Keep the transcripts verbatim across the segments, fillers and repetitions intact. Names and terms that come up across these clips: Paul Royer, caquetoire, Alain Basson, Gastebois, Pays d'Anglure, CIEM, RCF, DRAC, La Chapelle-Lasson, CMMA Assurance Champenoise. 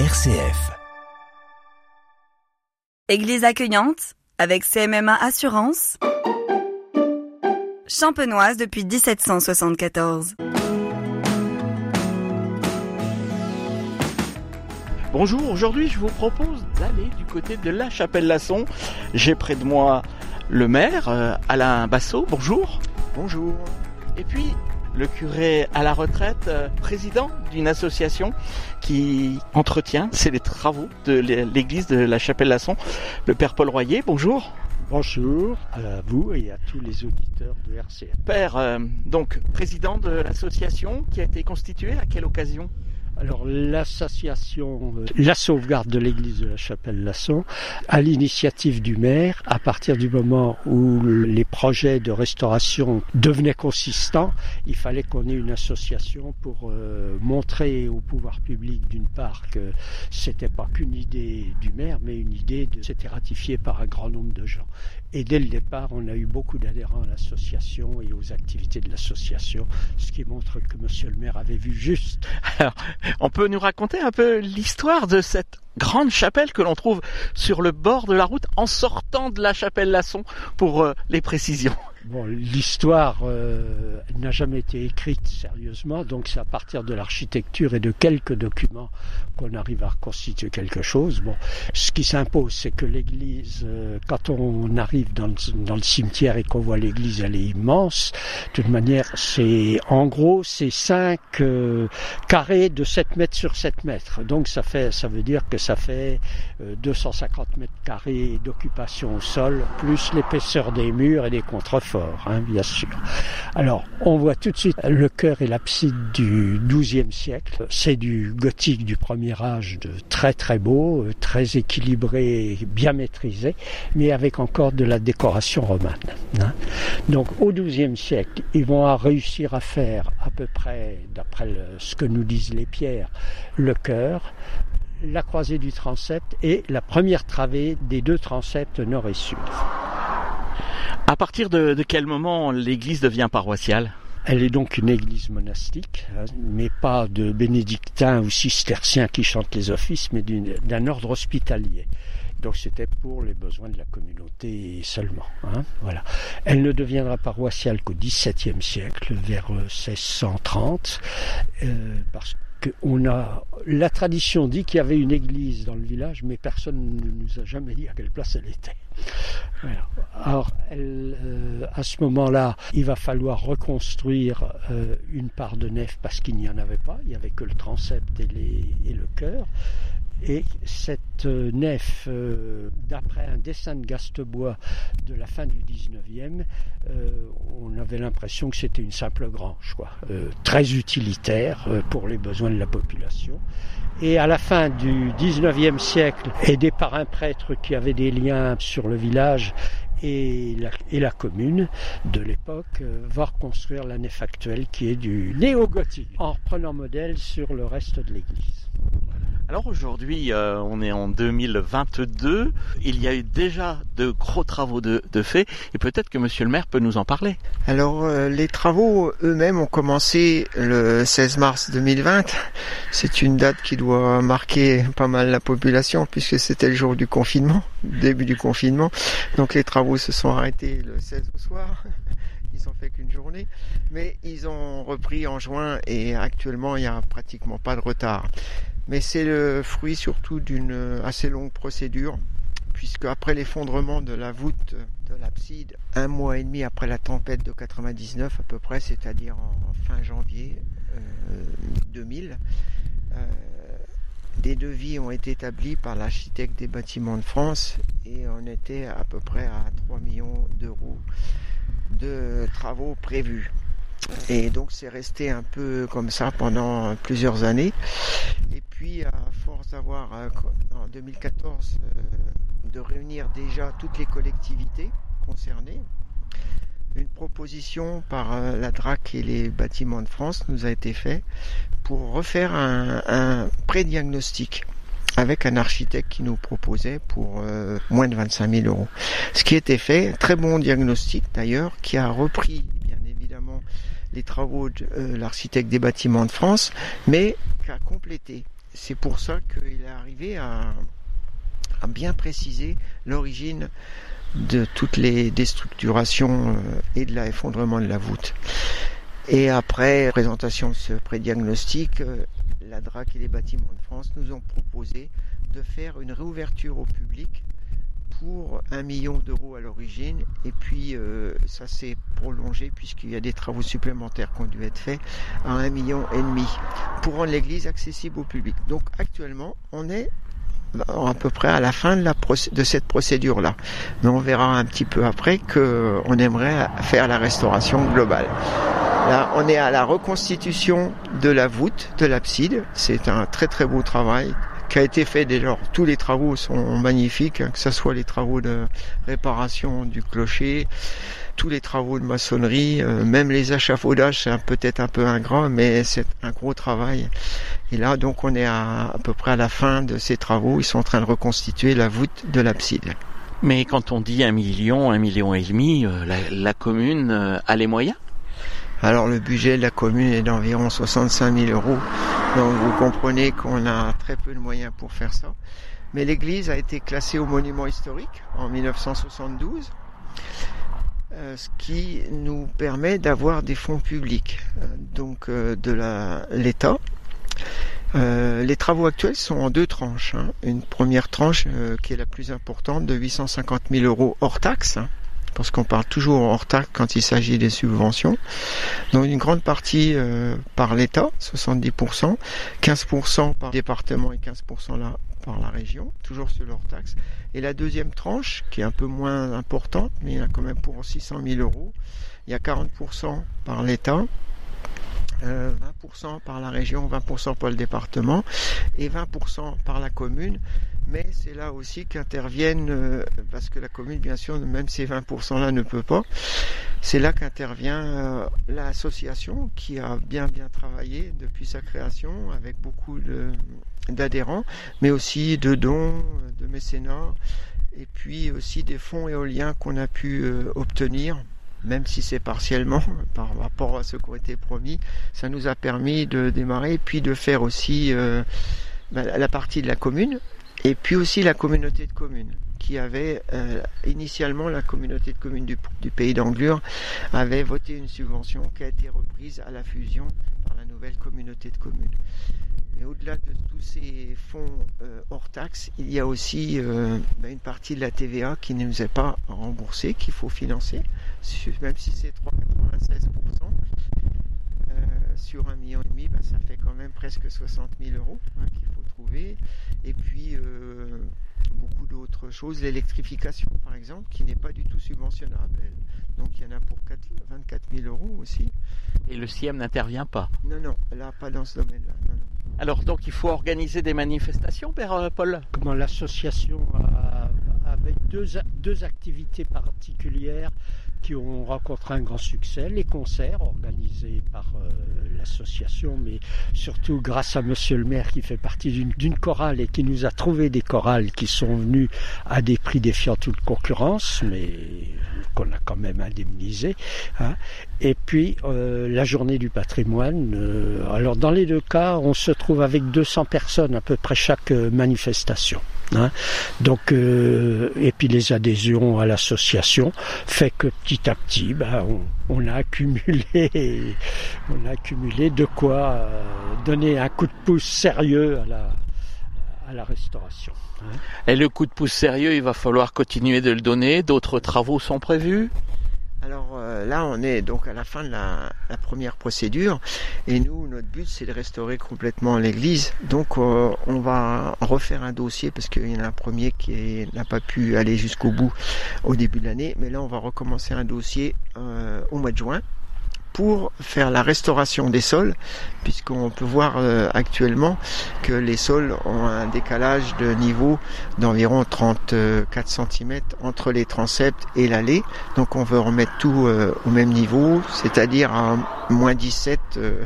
R C F. Église accueillante avec C M M A Assurance Champenoise depuis dix-sept cent soixante-quatorze. Bonjour, aujourd'hui je vous propose d'aller du côté de La Chapelle-Lasson. J'ai près de moi le maire, Alain Basson, bonjour. Bonjour. Et puis le curé à la retraite, président d'une association qui entretient, c'est les travaux de l'église de La Chapelle-Lasson, le père Paul Royer, bonjour. Bonjour à vous et à tous les auditeurs de R C F. Père, euh, donc président de l'association qui a été constituée, à quelle occasion ? Alors l'association, euh, la sauvegarde de l'église de La Chapelle-Lasson, à l'initiative du maire, à partir du moment où les projets de restauration devenaient consistants, il fallait qu'on ait une association pour euh, montrer au pouvoir public d'une part que c'était pas qu'une idée du maire, mais une idée de c'était ratifié par un grand nombre de gens. Et dès le départ, on a eu beaucoup d'adhérents à l'association et aux activités de l'association, ce qui montre que monsieur le maire avait vu juste. Alors, on peut nous raconter un peu l'histoire de cette grande chapelle que l'on trouve sur le bord de la route en sortant de La Chapelle-Lasson pour euh, les précisions. Bon, l'histoire euh, n'a jamais été écrite sérieusement, donc c'est à partir de l'architecture et de quelques documents qu'on arrive à reconstituer quelque chose. Bon, ce qui s'impose, c'est que l'église, euh, quand on arrive dans le, dans le cimetière et qu'on voit l'église, elle est immense. De toute manière, c'est en gros, c'est cinq euh, carrés de sept mètres sur sept mètres. Donc ça fait, ça veut dire que ça fait euh, deux cent cinquante mètres carrés d'occupation au sol, plus l'épaisseur des murs et des contreforts. Fort, hein, bien sûr. Alors, on voit tout de suite le chœur et l'abside du douzième siècle. C'est du gothique du premier âge, de très très beau, très équilibré, bien maîtrisé, mais avec encore de la décoration romane. Hein. Donc, au douzième siècle, ils vont réussir à faire à peu près, d'après ce que nous disent les pierres, le chœur, la croisée du transept et la première travée des deux transepts nord et sud. À partir de, de quel moment l'église devient paroissiale ? Elle est donc une église monastique, mais pas de bénédictins ou cisterciens qui chantent les offices, mais d'une, d'un ordre hospitalier. Donc c'était pour les besoins de la communauté seulement. Hein, voilà. Elle ne deviendra paroissiale qu'au dix-septième siècle, vers seize cent trente, euh, parce que On a, la tradition dit qu'il y avait une église dans le village, mais personne ne nous a jamais dit à quelle place elle était. Voilà. Alors, elle, euh, à ce moment-là, il va falloir reconstruire euh, une part de nef parce qu'il n'y en avait pas. Il n'y avait que le transept et, les, et le chœur. Et cette nef, euh, d'après un dessin de Gastebois de la fin du dix-neuvième, euh, on avait l'impression que c'était une simple grange, quoi, euh, très utilitaire euh, pour les besoins de la population. Et à la fin du dix-neuvième siècle, aidé par un prêtre qui avait des liens sur le village, Et la, et la commune de l'époque euh, va reconstruire la nef actuelle qui est du néo-gothique en reprenant modèle sur le reste de l'église. Alors aujourd'hui, euh, on est en deux mille vingt-deux, il y a eu déjà de gros travaux de, de fait et peut-être que monsieur le maire peut nous en parler. Alors euh, les travaux eux-mêmes ont commencé le seize mars deux mille vingt, c'est une date qui doit marquer pas mal la population puisque c'était le jour du confinement, début du confinement, donc les travaux se sont arrêtés le seize au soir, ils n'ont fait qu'une journée, mais ils ont repris en juin et actuellement il n'y a pratiquement pas de retard. Mais c'est le fruit surtout d'une assez longue procédure, puisque après l'effondrement de la voûte de l'abside, un mois et demi après la tempête de quatre-vingt-dix-neuf à peu près, c'est-à-dire en fin janvier deux mille, euh, des devis ont été établis par l'architecte des bâtiments de France et on était à peu près à trois millions d'euros de travaux prévus. Et donc c'est resté un peu comme ça pendant plusieurs années. Et puis à force d'avoir en deux mille quatorze de réunir déjà toutes les collectivités concernées, une proposition par la D R A C et les bâtiments de France nous a été faite pour refaire un, un pré-diagnostic avec un architecte qui nous proposait pour euh, moins de vingt-cinq mille euros. Ce qui était fait, très bon diagnostic d'ailleurs, qui a repris bien évidemment les travaux de euh, l'architecte des bâtiments de France, mais qui a complété c'est pour ça qu'il est arrivé à, à bien préciser l'origine de toutes les déstructurations et de l'effondrement de la voûte. Et après présentation de ce prédiagnostic, la D R A C et les bâtiments de France nous ont proposé de faire une réouverture au public pour un million d'euros à l'origine, et puis euh, ça s'est prolongé puisqu'il y a des travaux supplémentaires qui ont dû être faits à un million et demi pour rendre l'église accessible au public. Donc actuellement on est à peu près à la fin de, la procé- de cette procédure là, mais on verra un petit peu après qu'on aimerait faire la restauration globale. Là, on est à la reconstitution de la voûte, de l'abside. C'est un très très beau travail qui a été fait dès lors. Tous les travaux sont magnifiques, hein, que ce soit les travaux de réparation du clocher, tous les travaux de maçonnerie, euh, même les échafaudages, c'est un, peut-être un peu ingrat, mais c'est un gros travail. Et là, donc, on est à, à peu près à la fin de ces travaux. Ils sont en train de reconstituer la voûte de l'abside. Mais quand on dit un million, un million et demi, euh, la, la commune euh, a les moyens ? Alors le budget de la commune est d'environ soixante-cinq mille euros, donc vous comprenez qu'on a très peu de moyens pour faire ça. Mais l'église a été classée au monument historique en dix-neuf cent soixante-douze, ce qui nous permet d'avoir des fonds publics, donc de la, l'État. Euh, les travaux actuels sont en deux tranches, hein. Une première tranche euh, qui est la plus importante de huit cent cinquante mille euros hors taxe, hein, parce qu'on parle toujours hors taxe quand il s'agit des subventions. Donc une grande partie euh, par l'État, soixante-dix pour cent, quinze pour cent par département et quinze pour cent là, par la région, toujours sur hors taxe. Et la deuxième tranche, qui est un peu moins importante, mais il y en a quand même pour six cent mille euros, il y a quarante pour cent par l'État, euh, vingt pour cent par la région, vingt pour cent par le département et vingt pour cent par la commune. Mais c'est là aussi qu'interviennent, euh, parce que la commune, bien sûr, même ces vingt pour cent-là ne peut pas, c'est là qu'intervient euh, l'association qui a bien bien travaillé depuis sa création avec beaucoup de, d'adhérents, mais aussi de dons, de mécénats, et puis aussi des fonds éoliens qu'on a pu euh, obtenir, même si c'est partiellement, par rapport à ce qui a été promis. Ça nous a permis de démarrer, puis de faire aussi euh, la partie de la commune, et puis aussi la communauté de communes qui avait, euh, initialement la communauté de communes du, du Pays d'Anglure avait voté une subvention qui a été reprise à la fusion par la nouvelle communauté de communes. Mais au-delà de tous ces fonds euh, hors taxes, il y a aussi euh, une partie de la T V A qui ne nous est pas remboursée, qu'il faut financer, même si c'est trois virgule quatre-vingt-seize pour cent. Euh, sur un million et demi, bah, ça fait quand même presque soixante mille euros, hein, qu'il faut trouver. Et puis euh, beaucoup d'autres choses, l'électrification par exemple, qui n'est pas du tout subventionnable. Donc il y en a pour vingt-quatre mille euros aussi. Et le C I E M n'intervient pas? Non, non, là, pas dans ce domaine-là. Non, non. Alors donc il faut organiser des manifestations, Père Paul? Comment l'association a, avec deux, deux activités particulières qui ont rencontré un grand succès, les concerts organisés par euh, l'association, mais surtout grâce à monsieur le maire qui fait partie d'une, d'une chorale et qui nous a trouvé des chorales qui sont venues à des prix défiant toute concurrence, mais qu'on a quand même indemnisé, hein. Et puis euh, la journée du patrimoine. Euh, alors dans les deux cas, on se trouve avec deux cents personnes à peu près chaque manifestation. Hein. Donc euh, et puis les adhésions à l'association fait que petit à petit, bah, on, on a accumulé, on a accumulé de quoi euh, donner un coup de pouce sérieux à la, à la restauration. Hein. Et le coup de pouce sérieux, il va falloir continuer de le donner. D'autres travaux sont prévus. Alors euh, là, on est donc à la fin de la, la première procédure, et nous, notre but, c'est de restaurer complètement l'église. Donc euh, on va refaire un dossier, parce qu'il y en a un premier qui est, n'a pas pu aller jusqu'au bout au début de l'année, mais là, on va recommencer un dossier euh, au mois de juin pour faire la restauration des sols, puisqu'on peut voir euh, actuellement que les sols ont un décalage de niveau d'environ trente-quatre centimètres entre les transepts et l'allée. Donc on veut remettre tout euh, au même niveau, c'est-à-dire à moins dix-sept euh,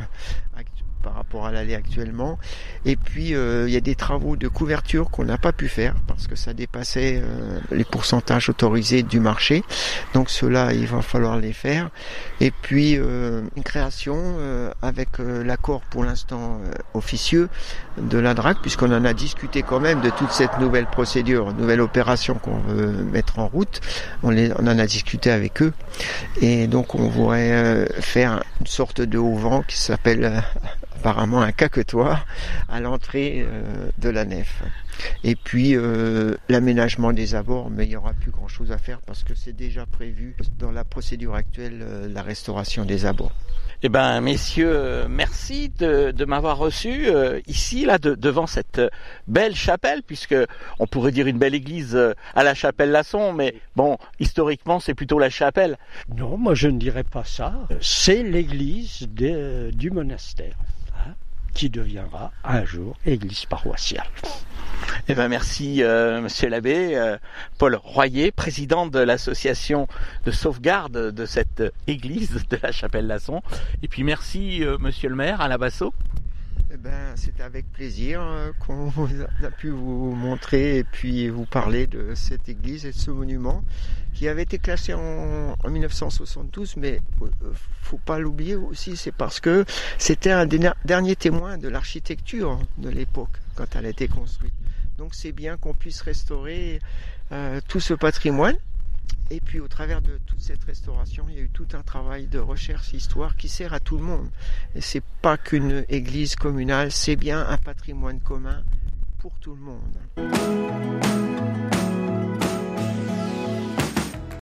par rapport à l'allée actuellement. Et puis euh, il y a des travaux de couverture qu'on n'a pas pu faire parce que ça dépassait euh, les pourcentages autorisés du marché. Donc ceux-là, il va falloir les faire. Et puis euh, une création euh, avec euh, l'accord pour l'instant euh, officieux de la D R A C, puisqu'on en a discuté quand même de toute cette nouvelle procédure, nouvelle opération qu'on veut mettre en route. On, les, on en a discuté avec eux. Et donc on voudrait euh, faire une sorte de auvent qui s'appelle euh, apparemment un caquetoire à l'entrée euh, de la nef. Et puis euh, l'aménagement des abords, mais il n'y aura plus grand chose à faire parce que c'est déjà prévu dans la procédure actuelle, euh, la restauration des abords. Eh ben, messieurs, merci de, de m'avoir reçu euh, ici, là, de, devant cette belle chapelle, puisque on pourrait dire une belle église euh, à la Chapelle-Lasson, mais bon, historiquement, c'est plutôt la chapelle. Non, moi, je ne dirais pas ça. C'est l'église de, du monastère, hein, qui deviendra un jour église paroissiale. Eh ben, merci, euh, monsieur l'abbé. Euh, Paul Royer, président de l'association de sauvegarde de cette église de la Chapelle-Lasson. Et puis, merci, euh, monsieur le maire, Alain Basson. Eh ben, c'est avec plaisir euh, qu'on a pu vous montrer et puis vous parler de cette église et de ce monument qui avait été classé en, en mille neuf cent soixante-douze, mais euh, faut pas l'oublier aussi, c'est parce que c'était un des derniers témoins de l'architecture de l'époque quand elle a été construite. Donc c'est bien qu'on puisse restaurer euh, tout ce patrimoine. Et puis au travers de toute cette restauration, il y a eu tout un travail de recherche histoire qui sert à tout le monde. Et c'est pas qu'une église communale, c'est bien un patrimoine commun pour tout le monde.